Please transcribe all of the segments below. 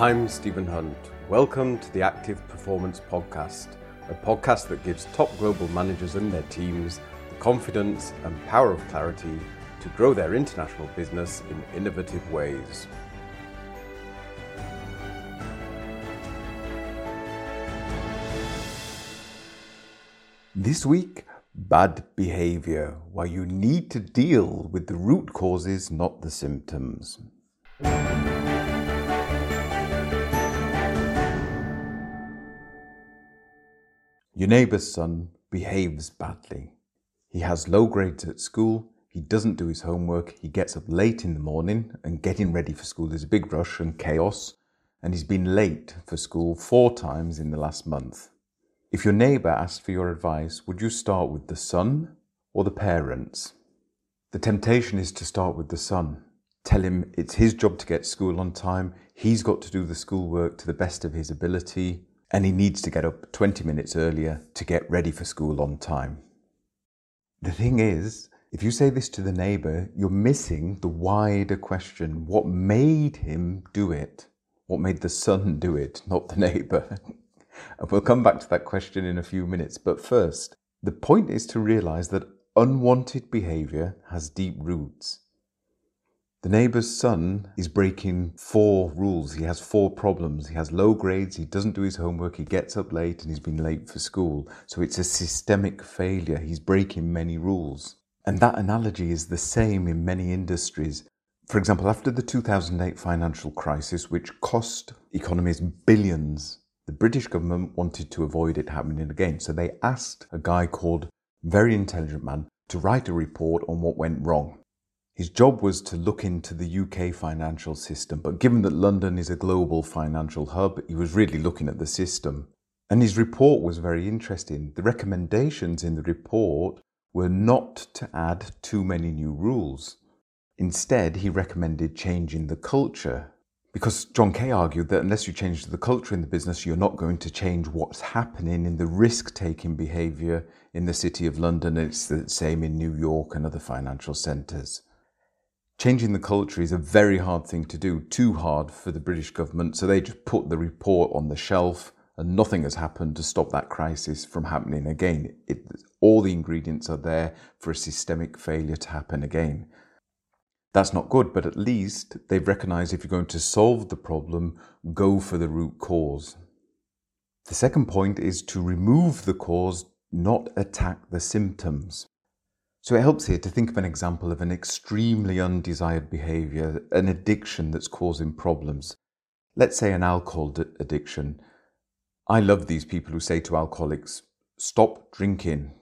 I'm Stephen Hunt. Welcome to the Active Performance Podcast, a podcast that gives top global managers and their teams the confidence and power of clarity to grow their international business in innovative ways. This week, bad behavior, why you need to deal with the root causes, not the symptoms. Your neighbour's son behaves badly. He has low grades at school, he doesn't do his homework, he gets up late in the morning, and getting ready for school is a big rush and chaos, and he's been late for school 4 times in the last month. If your neighbour asked for your advice, would you start with the son or the parents? The temptation is to start with the son. Tell him it's his job to get school on time, he's got to do the schoolwork to the best of his ability, and he needs to get up 20 minutes earlier to get ready for school on time. The thing is, if you say this to the neighbour, you're missing the wider question. What made him do it? What made the son do it, not the neighbour? And we'll come back to that question in a few minutes. But first, the point is to realise that unwanted behaviour has deep roots. The neighbour's son is breaking 4 rules. He has 4 problems. He has low grades, he doesn't do his homework, he gets up late, and he's been late for school. So it's a systemic failure. He's breaking many rules. And that analogy is the same in many industries. For example, after the 2008 financial crisis, which cost economies billions, the British government wanted to avoid it happening again, so they asked a guy called Very Intelligent Man to write a report on what went wrong. His job was to look into the UK financial system, but given that London is a global financial hub, he was really looking at the system. And his report was very interesting. The recommendations in the report were not to add too many new rules. Instead, he recommended changing the culture. Because John Kay argued that unless you change the culture in the business, you're not going to change what's happening in the risk-taking behaviour in the City of London. It's the same in New York and other financial centres. Changing the culture is a very hard thing to do, too hard for the British government, so they just put the report on the shelf and nothing has happened to stop that crisis from happening again. All the ingredients are there for a systemic failure to happen again. That's not good, but at least they've recognised if you're going to solve the problem, go for the root cause. The second point is to remove the cause, not attack the symptoms. So it helps here to think of an example of an extremely undesired behaviour, an addiction that's causing problems. Let's say an alcohol addiction. I love these people who say to alcoholics, "Stop drinking,"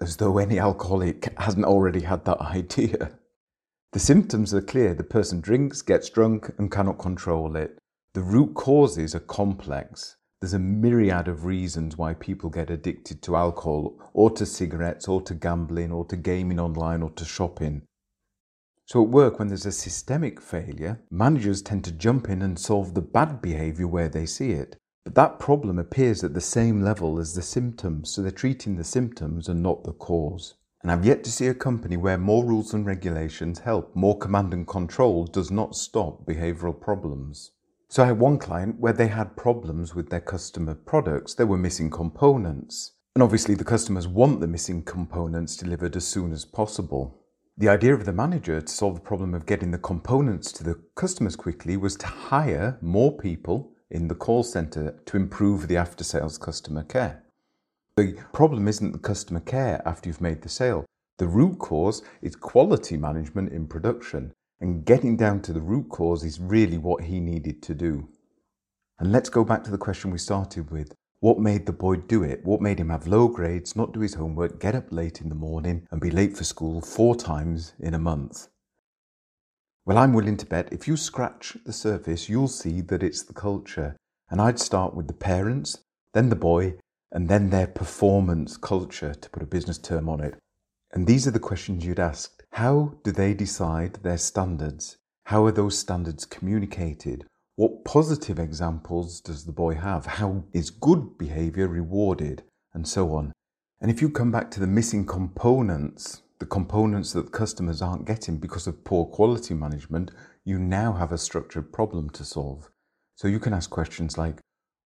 as though any alcoholic hasn't already had that idea. The symptoms are clear. The person drinks, gets drunk, and cannot control it. The root causes are complex. There's a myriad of reasons why people get addicted to alcohol, or to cigarettes, or to gambling, or to gaming online, or to shopping. So at work, when there's a systemic failure, managers tend to jump in and solve the bad behaviour where they see it. But that problem appears at the same level as the symptoms, so they're treating the symptoms and not the cause. And I've yet to see a company where more rules and regulations help. More command and control does not stop behavioural problems. So I had one client where they had problems with their customer products. They were missing components. And obviously the customers want the missing components delivered as soon as possible. The idea of the manager to solve the problem of getting the components to the customers quickly was to hire more people in the call centre to improve the after-sales customer care. The problem isn't the customer care after you've made the sale. The root cause is quality management in production, and getting down to the root cause is really what he needed to do. And let's go back to the question we started with. What made the boy do it? What made him have low grades, not do his homework, get up late in the morning, and be late for school 4 times in a month? Well, I'm willing to bet if you scratch the surface, you'll see that it's the culture. And I'd start with the parents, then the boy, and then their performance culture, to put a business term on it. And these are the questions you'd ask. How do they decide their standards? How are those standards communicated? What positive examples does the boy have? How is good behaviour rewarded? And so on. And if you come back to the missing components, the components that customers aren't getting because of poor quality management, you now have a structured problem to solve. So you can ask questions like,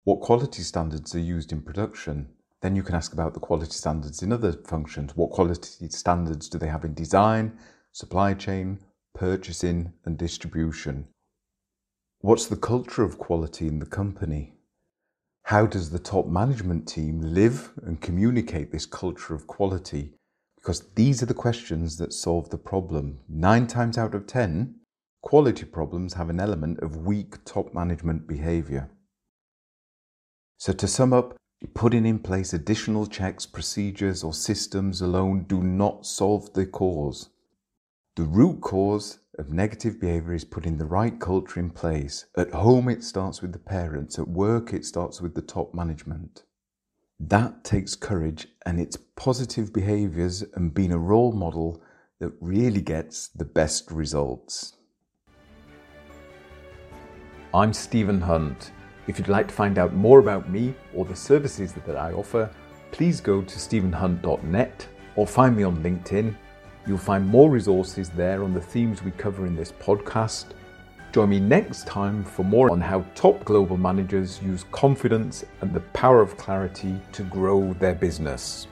what quality standards are used in production? Then you can ask about the quality standards in other functions. What quality standards do they have in design, supply chain, purchasing, and distribution? What's the culture of quality in the company? How does the top management team live and communicate this culture of quality? Because these are the questions that solve the problem. 9 times out of 10, quality problems have an element of weak top management behaviour. So to sum up, putting in place additional checks, procedures, or systems alone do not solve the cause. The root cause of negative behaviour is putting the right culture in place. At home, it starts with the parents. At work, it starts with the top management. That takes courage, and it's positive behaviours and being a role model that really gets the best results. I'm Stephen Hunt. If you'd like to find out more about me or the services that I offer, please go to stephenhunt.net or find me on LinkedIn. You'll find more resources there on the themes we cover in this podcast. Join me next time for more on how top global managers use confidence and the power of clarity to grow their business.